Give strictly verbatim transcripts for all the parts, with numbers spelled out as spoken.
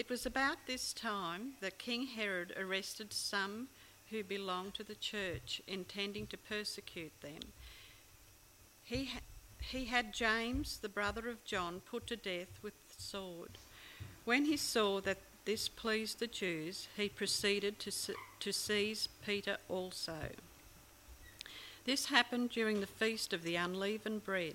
It was about this time that King Herod arrested some who belonged to the church, intending to persecute them. He, ha- he had James, the brother of John, put to death with the sword. When he saw that this pleased the Jews, he proceeded to, se- to seize Peter also. This happened during the Feast of the Unleavened Bread.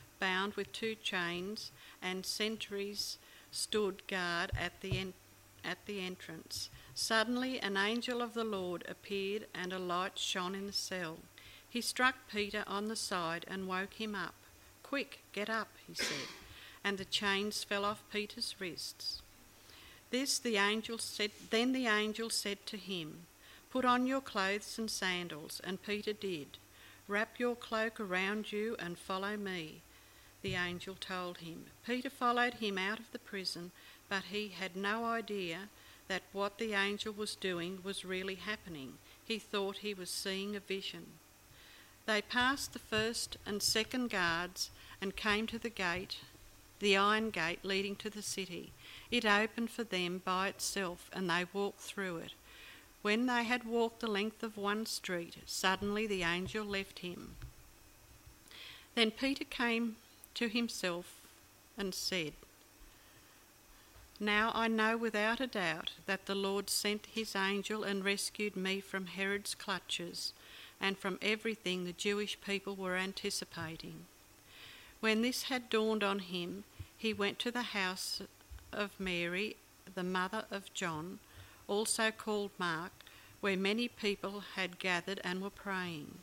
bound with two chains, and sentries stood guard at the, en- at the entrance. Suddenly an angel of the Lord appeared and a light shone in the cell. He struck Peter on the side and woke him up. "Quick, get up," he said, and the chains fell off Peter's wrists. This the angel said, then the angel said to him, "Put on your clothes and sandals," and Peter did. "Wrap your cloak around you and follow me," the angel told him. Peter followed him out of the prison, but he had no idea that what the angel was doing was really happening. He thought he was seeing a vision. They passed the first and second guards and came to the gate, the iron gate leading to the city. It opened for them by itself, and they walked through it. When they had walked the length of one street, suddenly the angel left him. Then Peter came to himself and said, "Now I know without a doubt that the Lord sent his angel and rescued me from Herod's clutches and from everything the Jewish people were anticipating." When this had dawned on him, he went to the house of Mary, the mother of John, also called Mark, where many people had gathered and were praying.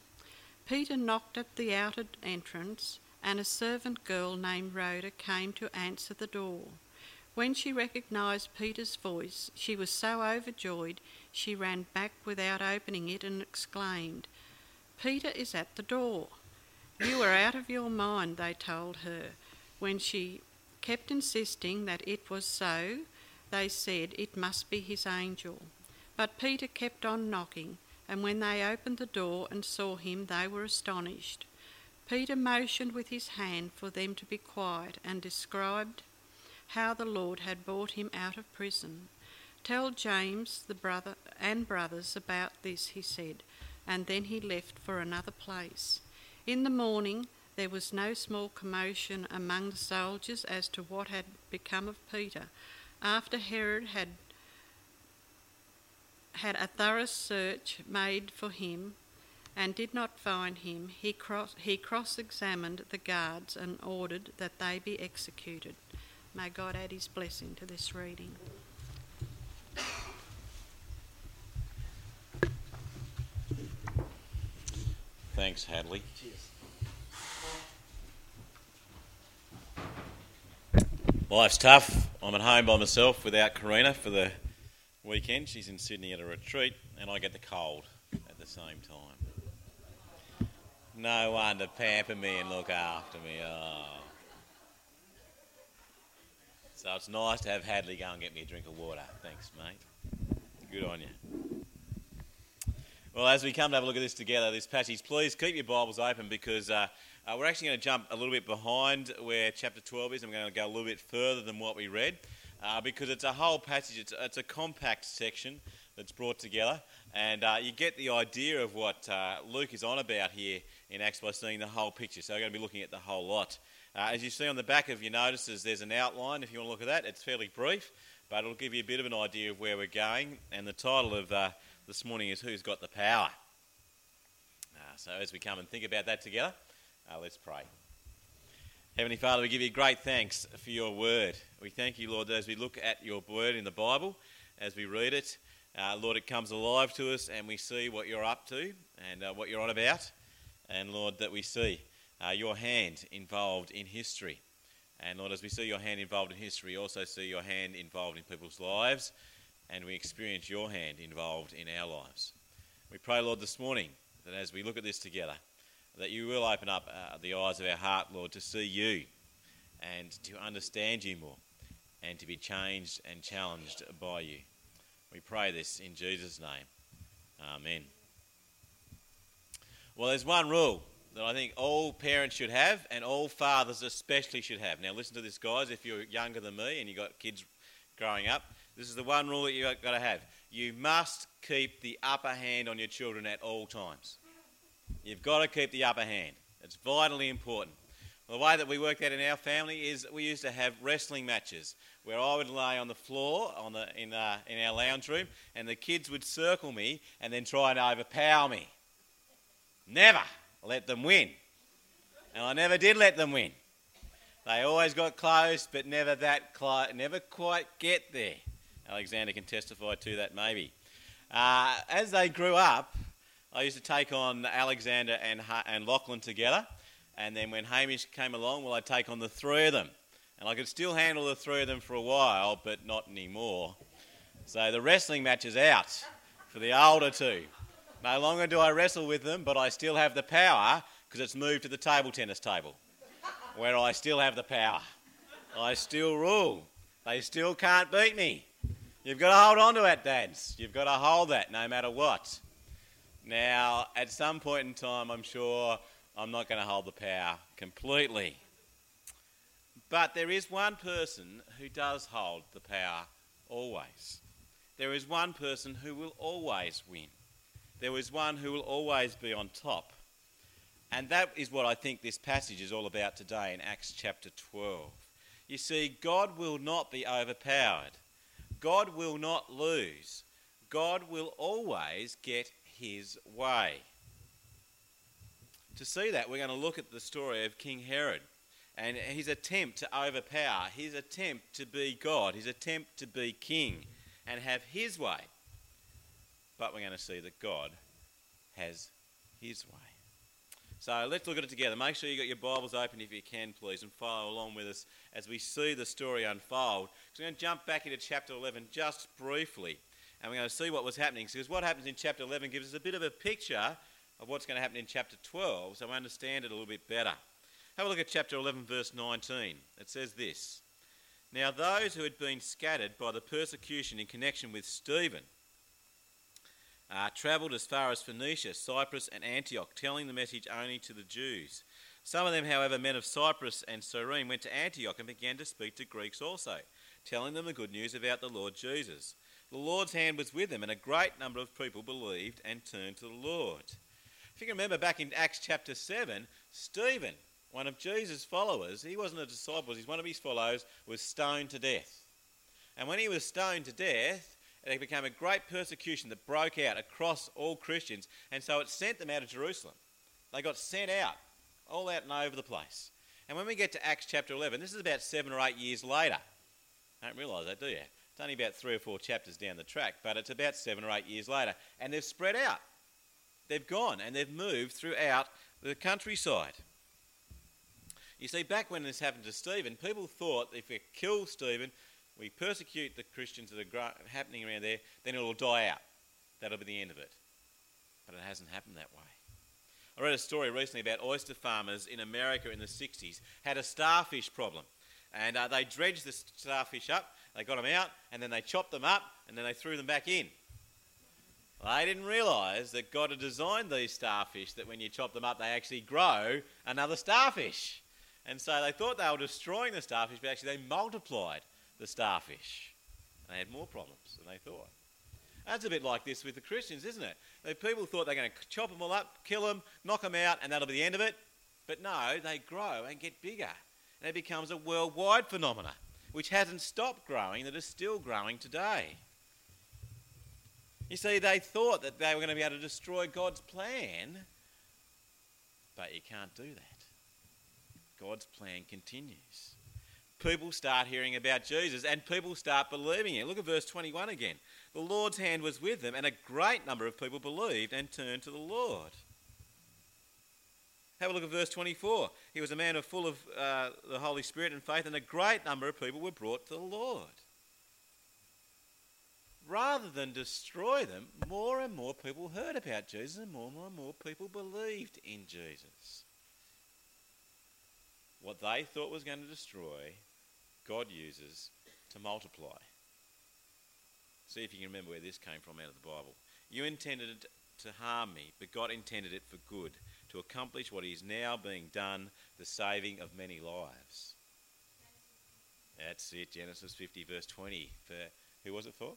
Peter knocked at the outer entrance, and a servant girl named Rhoda came to answer the door. When she recognised Peter's voice, she was so overjoyed she ran back without opening it and exclaimed, "Peter is at the door." "You are out of your mind," they told her. When she kept insisting that it was so, they said, "It must be his angel." But Peter kept on knocking, and when they opened the door and saw him, they were astonished. Peter motioned with his hand for them to be quiet and described how the Lord had brought him out of prison. "Tell James the brother and brothers about this," he said, and then he left for another place. In the morning there was no small commotion among the soldiers as to what had become of Peter. After Herod had had a thorough search made for him and did not find him, he cross, he cross-examined the guards and ordered that they be executed. May God add his blessing to this reading. Thanks, Hadley. Cheers. Life's tough. I'm at home by myself without Karina for the weekend. She's in Sydney at a retreat, and I get the cold at the same time. No one to pamper me and look after me. Oh. So it's nice to have Hadley go and get me a drink of water. Thanks, mate. Good on you. Well, as we come to have a look at this together, this passage, please keep your Bibles open because uh, uh, we're actually going to jump a little bit behind where chapter twelve is, and we're going to go a little bit further than what we read uh, because it's a whole passage. It's, it's a compact section that's brought together, and uh, you get the idea of what uh, Luke is on about here in Acts by seeing the whole picture. So we're going to be looking at the whole lot. Uh, as you see on the back of your notices, there's an outline. If you want to look at that, it's fairly brief, but it'll give you a bit of an idea of where we're going. And the title of uh, this morning is "Who's Got the Power?" Uh, so as we come and think about that together, uh, let's pray. Heavenly Father, we give you great thanks for your word. We thank you, Lord, that as we look at your word in the Bible, as we read it, uh, Lord, it comes alive to us and we see what you're up to and uh, what you're on about. And Lord, that we see Uh, your hand involved in history. And Lord, as we see your hand involved in history, also see your hand involved in people's lives and we experience your hand involved in our lives. We pray, Lord, this morning that as we look at this together, that you will open up uh, the eyes of our heart, Lord, to see you and to understand you more and to be changed and challenged by you. We pray this in Jesus' name. Amen. Well, there's one rule that I think all parents should have and all fathers especially should have. Now, listen to this, guys. If you're younger than me and you've got kids growing up, this is the one rule that you've got to have. You must keep the upper hand on your children at all times. You've got to keep the upper hand. It's vitally important. Well, the way that we work that in our family is we used to have wrestling matches where I would lay on the floor on the in, uh, in our lounge room, and the kids would circle me and then try and overpower me. Never let them win. And I never did let them win. They always got close, but never that close, never quite get there. Alexander can testify to that, maybe. Uh, as they grew up, I used to take on Alexander and and Lachlan together, and then when Hamish came along, well, I'd take on the three of them. And I could still handle the three of them for a while, but not anymore. So the wrestling match is out for the older two. No longer do I wrestle with them, but I still have the power because it's moved to the table tennis table where I still have the power. I still rule. They still can't beat me. You've got to hold on to that, dads. You've got to hold that no matter what. Now, at some point in time, I'm sure I'm not going to hold the power completely. But there is one person who does hold the power always. There is one person who will always win. There is one who will always be on top. And that is what I think this passage is all about today in Acts chapter twelve. You see, God will not be overpowered. God will not lose. God will always get his way. To see that, we're going to look at the story of King Herod and his attempt to overpower, his attempt to be God, his attempt to be king and have his way. But we're going to see that God has his way. So let's look at it together. Make sure you've got your Bibles open if you can, please, and follow along with us as we see the story unfold. So we're going to jump back into chapter eleven just briefly, and we're going to see what was happening. Because what happens in chapter eleven gives us a bit of a picture of what's going to happen in chapter twelve, so we understand it a little bit better. Have a look at chapter eleven, verse nineteen. It says this: "Now those who had been scattered by the persecution in connection with Stephen Uh, travelled as far as Phoenicia, Cyprus and Antioch, telling the message only to the Jews. Some of them, however, men of Cyprus and Cyrene, went to Antioch and began to speak to Greeks also, telling them the good news about the Lord Jesus. The Lord's hand was with them, and a great number of people believed and turned to the Lord." If you can remember back in Acts chapter seven, Stephen, one of Jesus' followers, he wasn't a disciple, he's one of his followers, was stoned to death. And when he was stoned to death, it became a great persecution that broke out across all Christians, and so it sent them out of Jerusalem. They got sent out, all out and over the place. And when we get to Acts chapter eleven, this is about seven or eight years later. I don't realise that, do you? It's only about three or four chapters down the track, but it's about seven or eight years later. And they've spread out. They've gone and they've moved throughout the countryside. You see, back when this happened to Stephen, people thought if we kill Stephen, we persecute the Christians that are happening around there, then it'll die out. That'll be the end of it. But it hasn't happened that way. I read a story recently about oyster farmers in America in the sixties had a starfish problem. And uh, they dredged the starfish up, they got them out, and then they chopped them up, and then they threw them back in. They didn't realise that God had designed these starfish that when you chop them up, they actually grow another starfish. And so they thought they were destroying the starfish, but actually they multiplied the starfish. And they had more problems than they thought. That's a bit like this with the Christians, isn't it? The people thought they're going to chop them all up, kill them, knock them out, and that'll be the end of it. But no, they grow and get bigger. And it becomes a worldwide phenomenon, which hasn't stopped growing, that is still growing today. You see, they thought that they were going to be able to destroy God's plan, but you can't do that. God's plan continues. People start hearing about Jesus and people start believing it. Look at verse twenty-one again. "The Lord's hand was with them, and a great number of people believed and turned to the Lord." Have a look at verse twenty-four. "He was a man full of uh, the Holy Spirit and faith, and a great number of people were brought to the Lord." rather than destroy them, more and more people heard about Jesus, and more and more, and more people believed in Jesus. What they thought was going to destroy, God uses to multiply. See if you can remember where this came from out of the Bible. You intended to harm me, but God intended it for good, to accomplish what is now being done, the saving of many lives. That's it, Genesis fifty, verse twenty. For who was it for?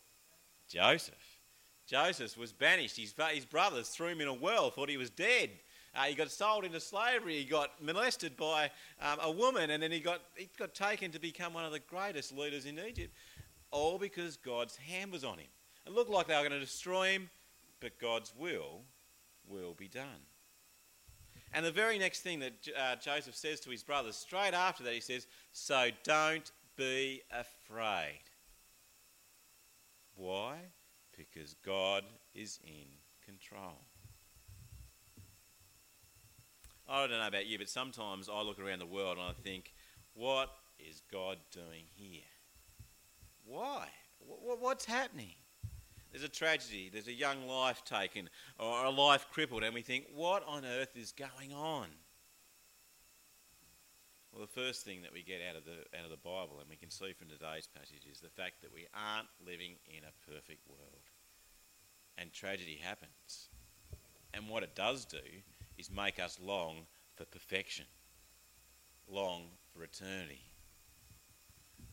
Joseph. Joseph was banished. His, his brothers threw him in a well, thought he was dead. Uh, he got sold into slavery. He got molested by um, a woman, and then he got he got taken to become one of the greatest leaders in Egypt, all because God's hand was on him. It looked like they were going to destroy him, but God's will will be done. And the very next thing that uh, Joseph says to his brothers, straight after that, he says, "So don't be afraid." Why? Because God is in control. I don't know about you, but sometimes I look around the world and I think, what is God doing here? Why? What's happening? There's a tragedy, there's a young life taken, or a life crippled, and we think, what on earth is going on? Well, the first thing that we get out of the out of the Bible, and we can see from today's passage, is the fact that we aren't living in a perfect world. And tragedy happens. And what it does do is make us long for perfection, long for eternity.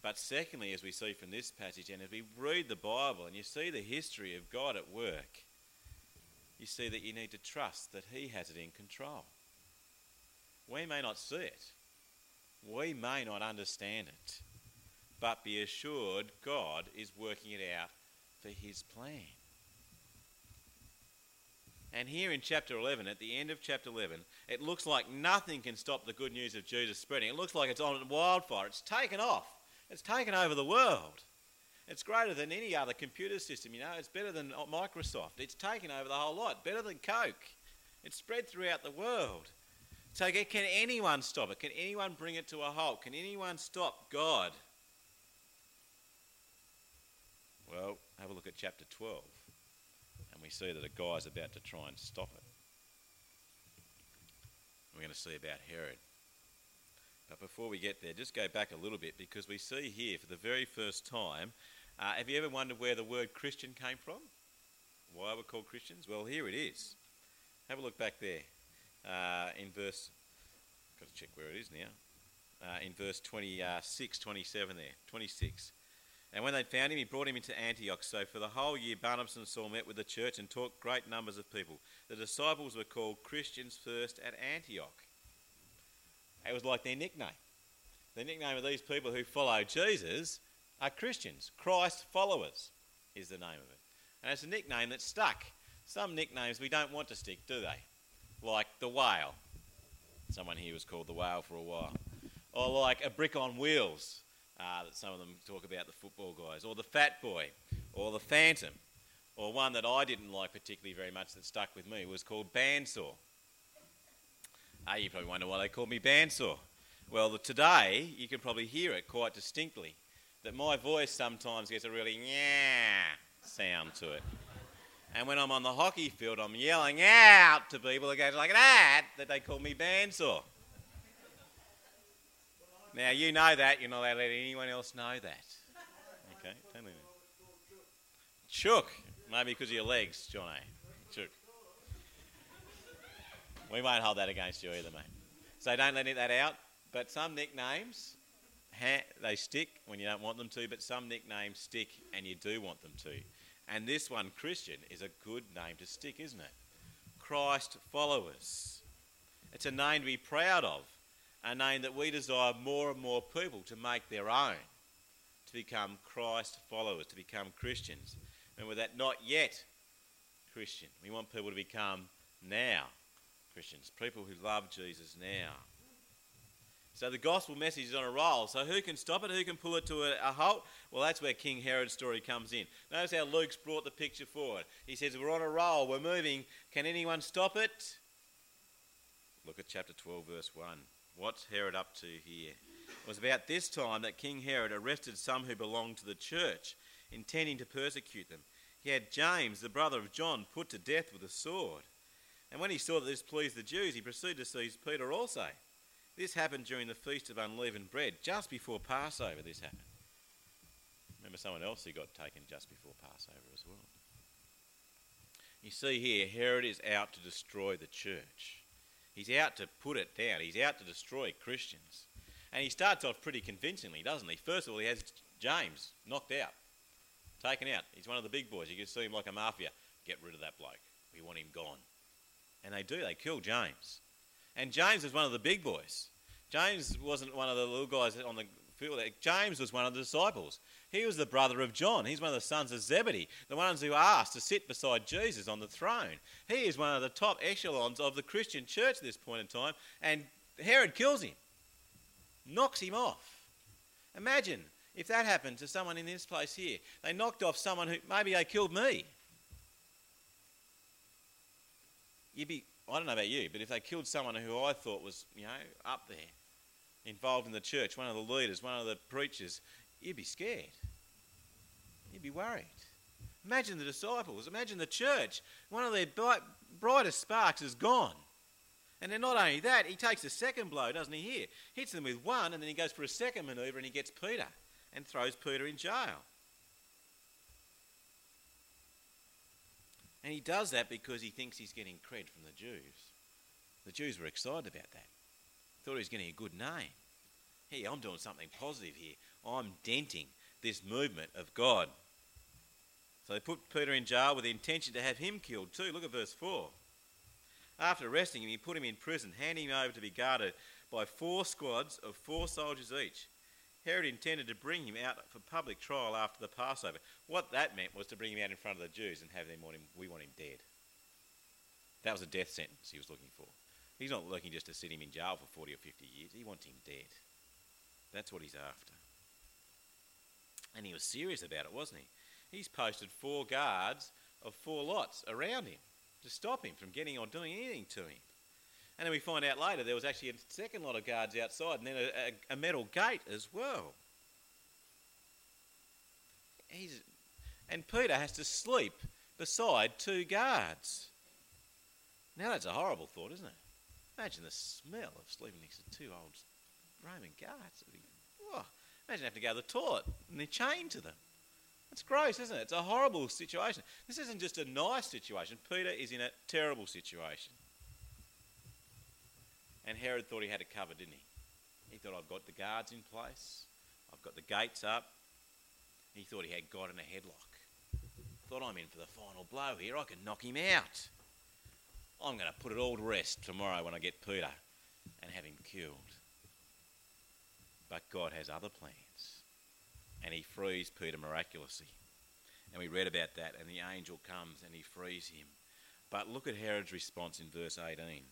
But secondly, as we see from this passage, and as we read the Bible and you see the history of God at work, you see that you need to trust that He has it in control. We may not see it. We may not understand it. But be assured God is working it out for His plan. And here in chapter eleven, at the end of chapter eleven, it looks like nothing can stop the good news of Jesus spreading. It looks like it's on wildfire. It's taken off. It's taken over the world. It's greater than any other computer system, you know. It's better than Microsoft. It's taken over the whole lot. Better than Coke. It's spread throughout the world. So can anyone stop it? Can anyone bring it to a halt? Can anyone stop God? Well, have a look at chapter twelve. And we see that a guy's about to try and stop it. We're going to see about Herod. But before we get there, just go back a little bit, because we see here for the very first time, uh, have you ever wondered where the word Christian came from? Why we're called Christians? Well, here it is. Have a look back there uh, in verse, got to check where it is now, uh, in verse twenty-six, twenty-seven there, twenty-six. And when they'd found him, he brought him into Antioch. So for the whole year, Barnabas and Saul met with the church and taught great numbers of people. The disciples were called Christians first at Antioch. It was like their nickname. The nickname of these people who follow Jesus are Christians. Christ followers is the name of it. And it's a nickname that stuck. Some nicknames we don't want to stick, do they? Like the whale. Someone here was called the whale for a while. Or like a brick on wheels, uh, that some of them talk about, the football guys. Or the fat boy. Or the phantom. Or one that I didn't like particularly very much that stuck with me was called Bandsaw. Uh, you probably wonder why they called me Bandsaw. Well, the, today, you can probably hear it quite distinctly, that my voice sometimes gets a really yeah sound to it. And when I'm on the hockey field, I'm yelling out to people that go like that, that they call me Bandsaw. Now, you know that. You're not allowed to let anyone else know that. Okay, don't leave it. Chook. Maybe because of your legs, Johnny. Chook. We won't hold that against you either, mate. So don't let that out. But some nicknames, they stick when you don't want them to, but some nicknames stick and you do want them to. And this one, Christian, is a good name to stick, isn't it? Christ followers. It's a name to be proud of, a name that we desire more and more people to make their own, to become Christ followers, to become Christians. And with that, not yet Christian. We want people to become now Christians, people who love Jesus now. So the gospel message is on a roll. So who can stop it? Who can pull it to a, a halt? Well, that's where King Herod's story comes in. Notice how Luke's brought the picture forward. He says, we're on a roll, we're moving. Can anyone stop it? Look at chapter twelve, verse one. What's Herod up to here? It was about this time that King Herod arrested some who belonged to the church. intending to persecute them. He had James, the brother of John, put to death with a sword. And when he saw that this pleased the Jews, he proceeded to seize Peter also. This happened during the Feast of Unleavened Bread, just before Passover this happened. Remember someone else who got taken just before Passover as well. You see here, Herod is out to destroy the church. He's out to put it down. He's out to destroy Christians. And he starts off pretty convincingly, doesn't he? First of all, he has James knocked out, taken out. He's one of the big boys. You can see him like a mafia. Get rid of that bloke. We want him gone. And they do. They kill James. And James was one of the big boys. James wasn't one of the little guys on the field. James was one of the disciples. He was the brother of John. He's one of the sons of Zebedee, the ones who asked to sit beside Jesus on the throne. He is one of the top echelons of the Christian church at this point in time. And Herod kills him, knocks him off. Imagine if that happened to someone in this place here. They knocked off someone who, maybe they killed me. You'd be... I don't know about you, but if they killed someone who I thought was, you know, up there, involved in the church, one of the leaders, one of the preachers, you'd be scared. You'd be worried. Imagine the disciples. Imagine the church. One of their brightest sparks is gone. And then not only that, he takes a second blow, doesn't he, here? Hits them with one, and then he goes for a second manoeuvre and he gets Peter and throws Peter in jail. And he does that because he thinks he's getting cred from the Jews. The Jews were excited about that. Thought he was getting a good name. Hey, I'm doing something positive here. I'm denting this movement of God. So they put Peter in jail with the intention to have him killed too. Look at verse four. After arresting him, he put him in prison, handing him over to be guarded by four squads of four soldiers each. Herod intended to bring him out for public trial after the Passover. What that meant was to bring him out in front of the Jews and have them want him, we want him dead. That was a death sentence he was looking for. He's not looking just to sit him in jail for forty or fifty years. He wants him dead. That's what he's after. And he was serious about it, wasn't he? He's posted four guards of four lots around him to stop him from getting or doing anything to him. And then we find out later there was actually a second lot of guards outside and then a, a, a metal gate as well. He's, and Peter has to sleep beside two guards. Now that's a horrible thought, isn't it? Imagine the smell of sleeping next to two old Roman guards. Whoa. Imagine having to go to the toilet and they're chained to them. It's gross, isn't it? It's a horrible situation. This isn't just a nice situation. Peter is in a terrible situation. And Herod thought he had it covered, didn't he? He thought, I've got the guards in place. I've got the gates up. He thought he had God in a headlock. Thought, I'm in for the final blow here. I can knock him out. I'm going to put it all to rest tomorrow when I get Peter and have him killed. But God has other plans. And he frees Peter miraculously. And we read about that. And the angel comes and he frees him. But look at Herod's response in verse eighteen.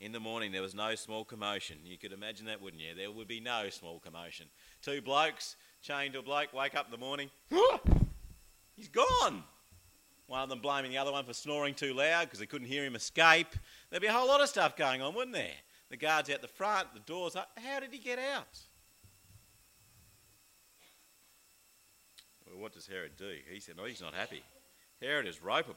In the morning, there was no small commotion. You could imagine that, wouldn't you? There would be no small commotion. Two blokes, chained to a bloke, wake up in the morning. He's gone. One of them blaming the other one for snoring too loud because they couldn't hear him escape. There'd be a whole lot of stuff going on, wouldn't there? The guards out the front, the doors up. How did he get out? Well, what does Herod do? He said, no, he's not happy. Herod is ropeable.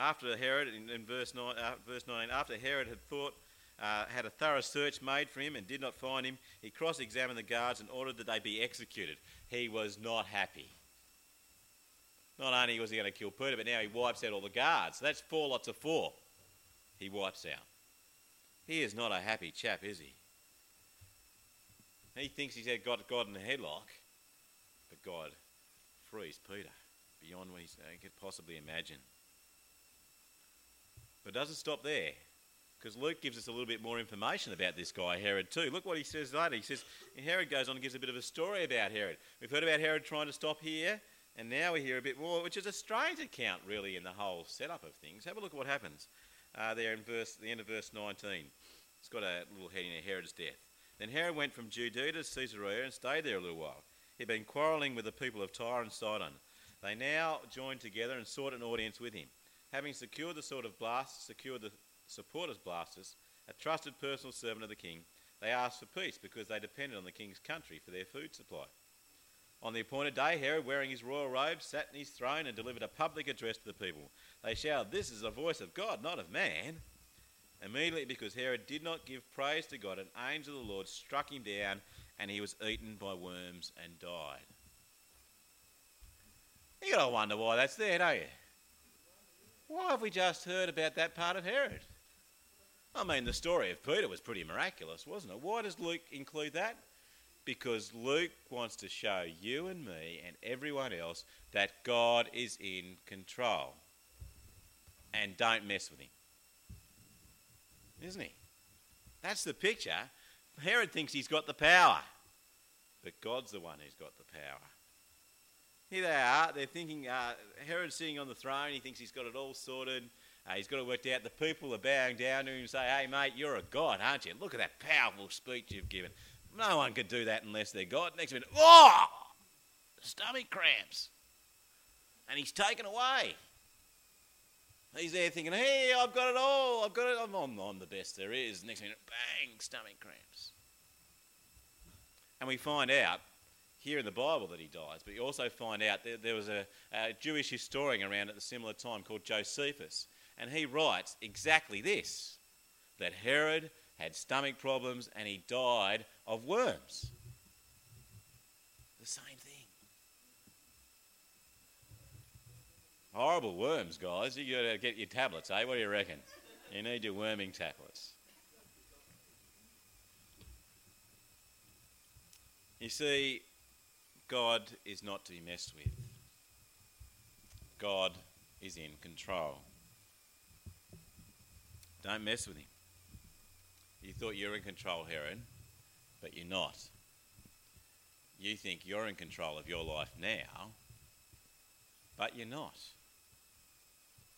After Herod, in, in verse, nine, uh, verse nineteen, after Herod had thought, uh, had a thorough search made for him and did not find him, he cross-examined the guards and ordered that they be executed. He was not happy. Not only was he going to kill Peter, but now he wipes out all the guards. So that's four lots of four he wipes out. He is not a happy chap, is he? He thinks he's got God in a headlock, but God frees Peter beyond what he could possibly imagine. But it doesn't stop there, because Luke gives us a little bit more information about this guy, Herod, too. Look what he says later. He says, Herod goes on and gives a bit of a story about Herod. We've heard about Herod trying to stop here, and now we hear a bit more, which is a strange account, really, in the whole setup of things. Have a look at what happens uh, there in verse, the end of verse nineteen. It's got a little heading there, Herod's death. Then Herod went from Judea to Caesarea and stayed there a little while. He'd been quarrelling with the people of Tyre and Sidon. They now joined together and sought an audience with him. Having secured the sword of Blastus, secured the support of Blastus, a trusted personal servant of the king, they asked for peace because they depended on the king's country for their food supply. On the appointed day, Herod, wearing his royal robe, sat on his throne and delivered a public address to the people. They shouted, "This is the voice of God, not of man." Immediately, because Herod did not give praise to God, an angel of the Lord struck him down, and he was eaten by worms and died. You've got to wonder why that's there, don't you? Why have we just heard about that part of Herod? I mean, the story of Peter was pretty miraculous, wasn't it? Why does Luke include that? Because Luke wants to show you and me and everyone else that God is in control. And don't mess with him. Isn't he? That's the picture. Herod thinks he's got the power, but God's the one who's got the power. Here they are, they're thinking, uh, Herod's sitting on the throne, he thinks he's got it all sorted, uh, he's got it worked out. The people are bowing down to him and say, "Hey mate, you're a god, aren't you? Look at that powerful speech you've given. No one could do that unless they're God." Next minute, oh! Stomach cramps. And he's taken away. He's there thinking, "Hey, I've got it all, I've got it, I'm, I'm, I'm the best there is." Next minute, bang, stomach cramps. And we find out here in the Bible that he dies, but you also find out that there was a, a Jewish historian around at a similar time called Josephus, and he writes exactly this, that Herod had stomach problems and he died of worms. The same thing. Horrible worms, guys. You got to get your tablets, eh? What do you reckon? You need your worming tablets. You see, God is not to be messed with. God is in control. Don't mess with him. You thought you were in control, Herod, but you're not. You think you're in control of your life now, but you're not.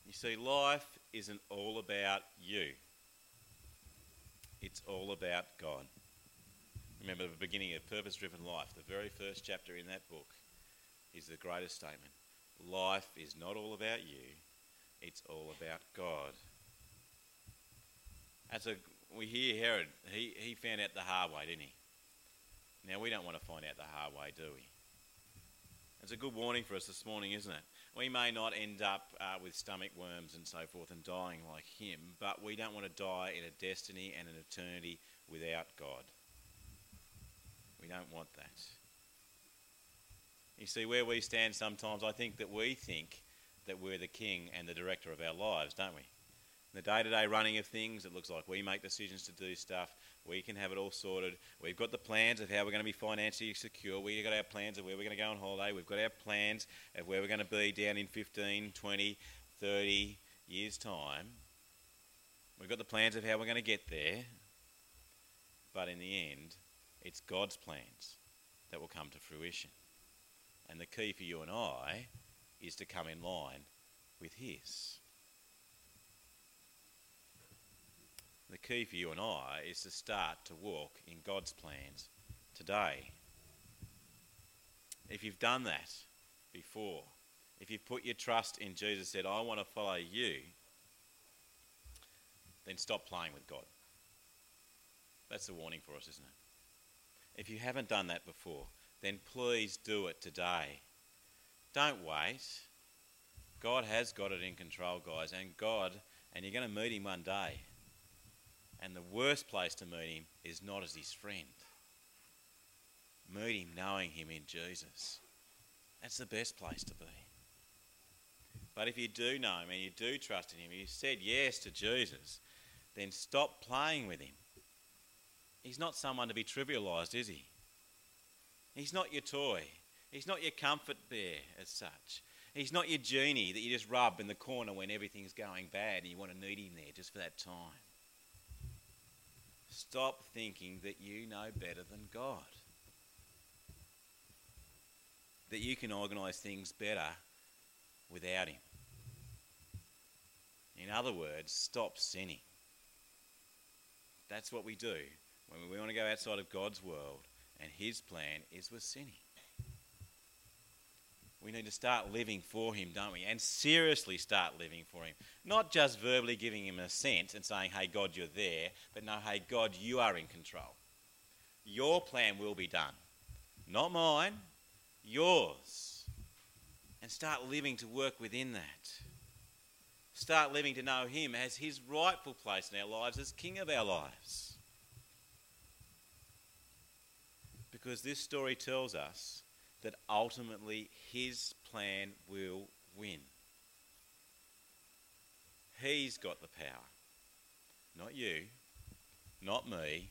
You see, life isn't all about you. It's all about God. Remember the beginning of Purpose Driven Life, the very first chapter in that book is the greatest statement. Life is not all about you, it's all about God. As a, we hear Herod, he, he found out the hard way, didn't he? Now, we don't want to find out the hard way, do we? It's a good warning for us this morning, isn't it? We may not end up uh, with stomach worms and so forth and dying like him, but we don't want to die in a destiny and an eternity without God. We don't want that. You see, where we stand sometimes, I think that we think that we're the king and the director of our lives, don't we? In the day-to-day running of things, it looks like we make decisions to do stuff. We can have it all sorted. We've got the plans of how we're going to be financially secure. We've got our plans of where we're going to go on holiday. We've got our plans of where we're going to be down in fifteen, twenty, thirty years' time. We've got the plans of how we're going to get there. But in the end, it's God's plans that will come to fruition. And the key for you and I is to come in line with his. The key for you and I is to start to walk in God's plans today. If you've done that before, if you've put your trust in Jesus, said, "I want to follow you," then stop playing with God. That's the warning for us, isn't it? If you haven't done that before, then please do it today. Don't wait. God has got it in control, guys, and God, and you're going to meet him one day. And the worst place to meet him is not as his friend. Meet him knowing him in Jesus. That's the best place to be. But if you do know him and you do trust in him, you said yes to Jesus, then stop playing with him. He's not someone to be trivialised, is he? He's not your toy. He's not your comfort bear as such. He's not your genie that you just rub in the corner when everything's going bad and you want to need him there just for that time. Stop thinking that you know better than God. That you can organise things better without him. In other words, stop sinning. That's what we do when we want to go outside of God's world, and his plan is with sinning. We need to start living for him, don't we? And seriously start living for him. Not just verbally giving him assent and saying, "Hey, God, you're there," but no, "Hey, God, you are in control. Your plan will be done. Not mine. yours. And start living to work within that. Start living to know him as his rightful place in our lives, as king of our lives. Because this story tells us that ultimately his plan will win. He's got the power. Not you, not me,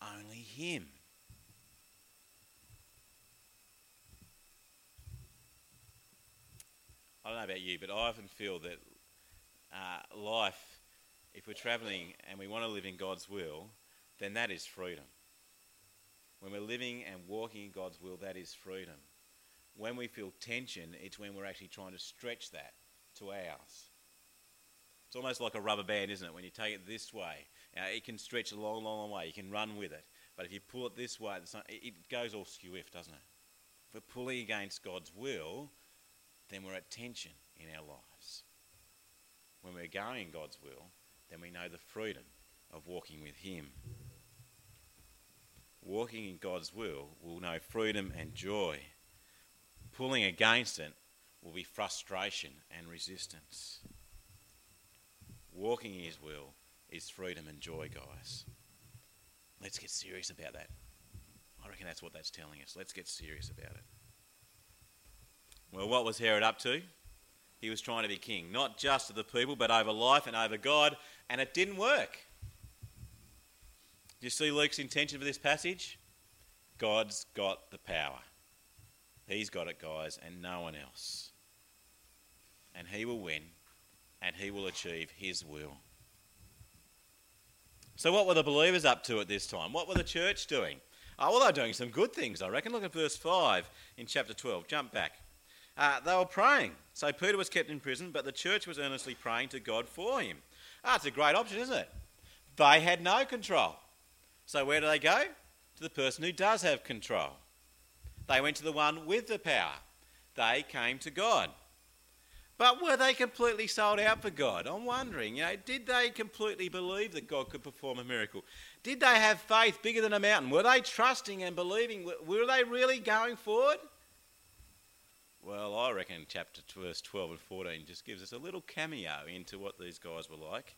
only him. I don't know about you, but I often feel that uh, life, if we're travelling and we want to live in God's will, then that is freedom. When we're living and walking in God's will, that is freedom. When we feel tension, it's when we're actually trying to stretch that to ours. It's almost like a rubber band, isn't it? When you take it this way, now, it can stretch a long, long way. You can run with it. But if you pull it this way, it goes all skew-if, doesn't it? If we're pulling against God's will, then we're at tension in our lives. When we're going God's will, then we know the freedom of walking with him. Walking in God's will will know freedom and joy. Pulling against it will be frustration and resistance. Walking in his will is freedom and joy, guys. Let's get serious about that. I reckon that's what that's telling us. Let's get serious about it. Well, what was Herod up to? He was trying to be king, not just of the people, but over life and over God, and it didn't work. Do you see Luke's intention for this passage? God's got the power. He's got it, guys, and no one else. And he will win, and he will achieve his will. So what were the believers up to at this time? What were the church doing? Oh, well, they were doing some good things, I reckon. Look at verse five in chapter twelve. Jump back. Uh, they were praying. So Peter was kept in prison, but the church was earnestly praying to God for him. Ah, it's a great option, isn't it? They had no control. So where do they go? To the person who does have control. They went to the one with the power. They came to God. But were they completely sold out for God? I'm wondering, you know, did they completely believe that God could perform a miracle? Did they have faith bigger than a mountain? Were they trusting and believing? Were they really going forward? Well, I reckon chapter verse twelve and fourteen just gives us a little cameo into what these guys were like,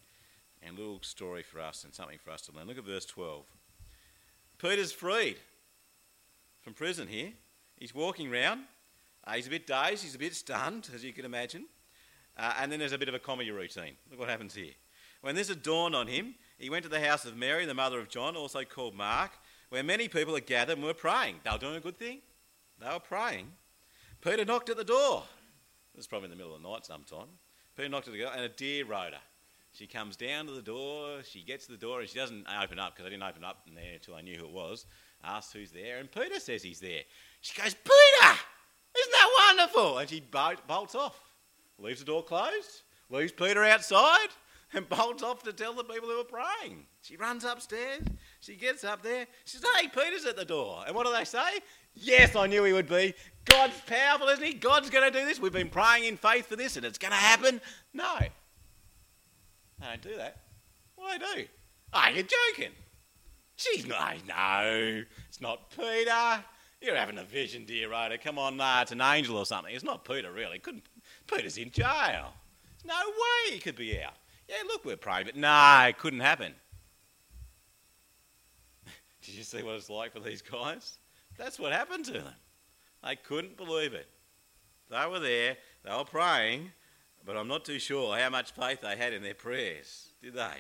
and a little story for us and something for us to learn. Look at verse twelve. Peter's freed from prison here. He's walking round. Uh, he's a bit dazed. He's a bit stunned, as you can imagine. Uh, and then there's a bit of a comedy routine. Look what happens here. When this had dawned on him, he went to the house of Mary, the mother of John, also called Mark, where many people had gathered and were praying. They were doing a good thing. They were praying. Peter knocked at the door. This was probably in the middle of the night sometime. Peter knocked at the door, and a dear Rhoda. She comes down to the door, she gets to the door, and she doesn't open up, because I didn't open up in there until I knew who it was. Asks who's there, and Peter says he's there. She goes, Peter, isn't that wonderful? And she bolts off, leaves the door closed, leaves Peter outside, and bolts off to tell the people who are praying. She runs upstairs, she gets up there, she says, hey, Peter's at the door. And what do they say? Yes, I knew he would be. God's powerful, isn't he? God's going to do this. We've been praying in faith for this, and it's going to happen. No. They don't do that. What do they do? Oh, you're joking. She's not, no, it's not Peter. You're having a vision, dear Rhoda. Come on, nah, it's an angel or something. It's not Peter, really. Couldn't, Peter's in jail. There's no way he could be out. Yeah, look, we're praying, but no, it couldn't happen. Did you see what it's like for these guys? That's what happened to them. They couldn't believe it. They were there, they were praying, but I'm not too sure how much faith they had in their prayers, did they?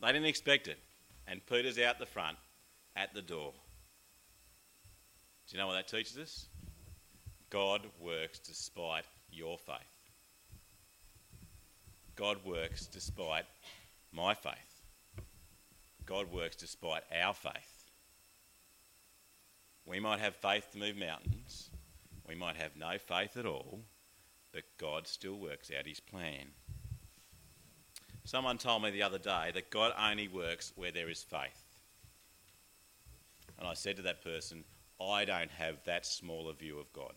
They didn't expect it. And Peter's out the front, at the door. Do you know what that teaches us? God works despite your faith. God works despite my faith. God works despite our faith. We might have faith to move mountains. We might have no faith at all. But God still works out his plan. Someone told me the other day that God only works where there is faith. And I said to that person, I don't have that small a view of God.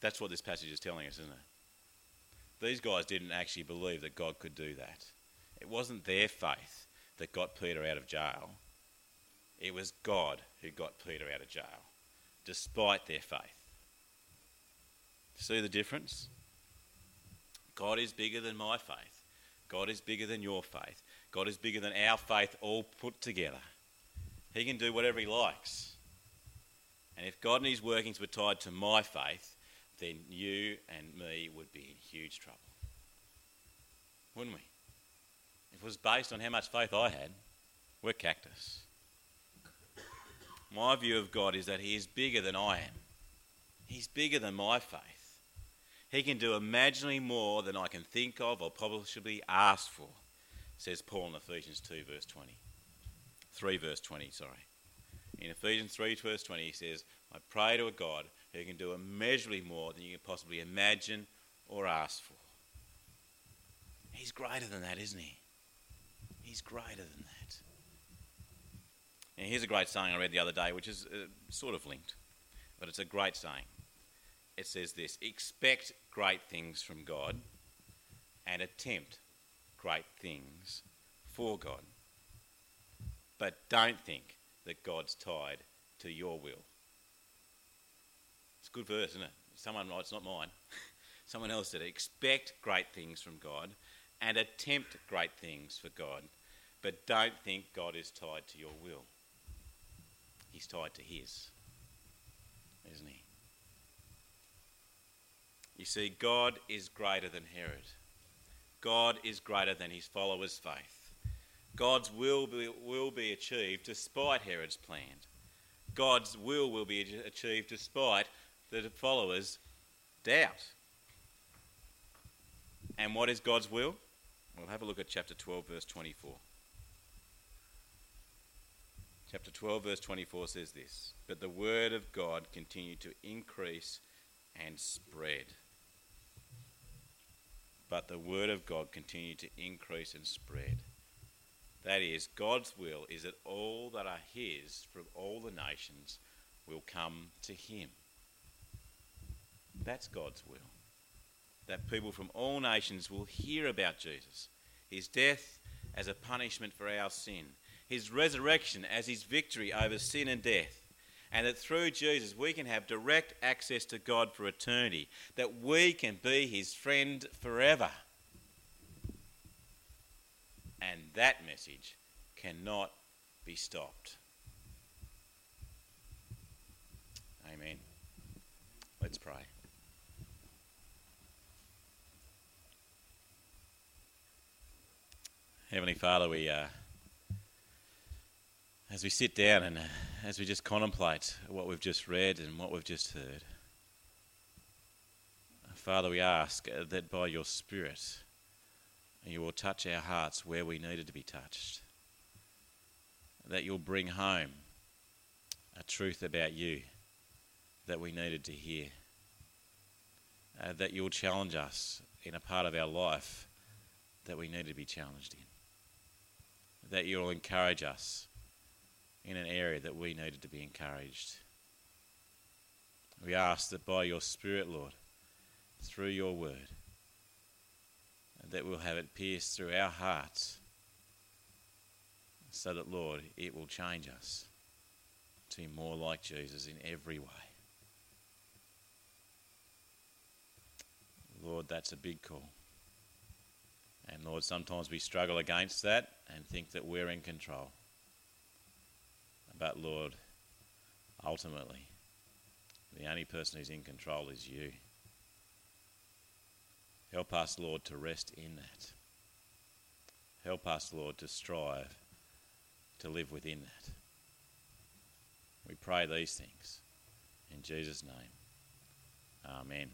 That's what this passage is telling us, isn't it? These guys didn't actually believe that God could do that. It wasn't their faith that got Peter out of jail. It was God who got Peter out of jail, despite their faith. See the difference? God is bigger than my faith. God is bigger than your faith. God is bigger than our faith all put together. He can do whatever he likes. And if God and his workings were tied to my faith, then you and me would be in huge trouble. Wouldn't we? If it was based on how much faith I had, we're cactus. My view of God is that he is bigger than I am. He's bigger than my faith. He can do imaginably more than I can think of or possibly ask for, says Paul in Ephesians two, verse twenty. three, verse twenty, sorry. In Ephesians three, verse twenty, he says, I pray to a God who can do immeasurably more than you can possibly imagine or ask for. He's greater than that, isn't he? He's greater than that. And here's a great saying I read the other day, which is uh, sort of linked, but it's a great saying. It says this, expect great things from God and attempt great things for God. But don't think that God's tied to your will. It's a good verse, isn't it? Someone writes, not mine. Someone else said, expect great things from God and attempt great things for God, but don't think God is tied to your will. He's tied to his, isn't he? You see, God is greater than Herod. God is greater than his followers' faith. God's will be, will be achieved despite Herod's plan. God's will will be achieved despite the followers' doubt. And what is God's will? We'll have a look at chapter twelve, verse twenty-four. Chapter twelve, verse twenty-four says this, but the word of God continued to increase and spread. But the word of God continued to increase and spread. That is, God's will is that all that are his from all the nations will come to him. That's God's will. That people from all nations will hear about Jesus, his death as a punishment for our sin, his resurrection as his victory over sin and death, and that through Jesus we can have direct access to God for eternity, that we can be his friend forever. And that message cannot be stopped. Amen. Let's pray. Heavenly Father, we, uh, as we sit down and uh, as we just contemplate what we've just read and what we've just heard, Father, we ask that by your Spirit, you will touch our hearts where we needed to be touched. That you'll bring home a truth about you that we needed to hear. Uh, that you'll challenge us in a part of our life that we need to be challenged in. That you'll encourage us in an area that we needed to be encouraged. We ask that by your Spirit, Lord, through your word, that we'll have it pierced through our hearts so that, Lord, it will change us to be more like Jesus in every way. Lord, that's a big call. And, Lord, sometimes we struggle against that and think that we're in control. But, Lord, ultimately, the only person who's in control is you. Help us, Lord, to rest in that. Help us, Lord, to strive to live within that. We pray these things in Jesus' name. Amen.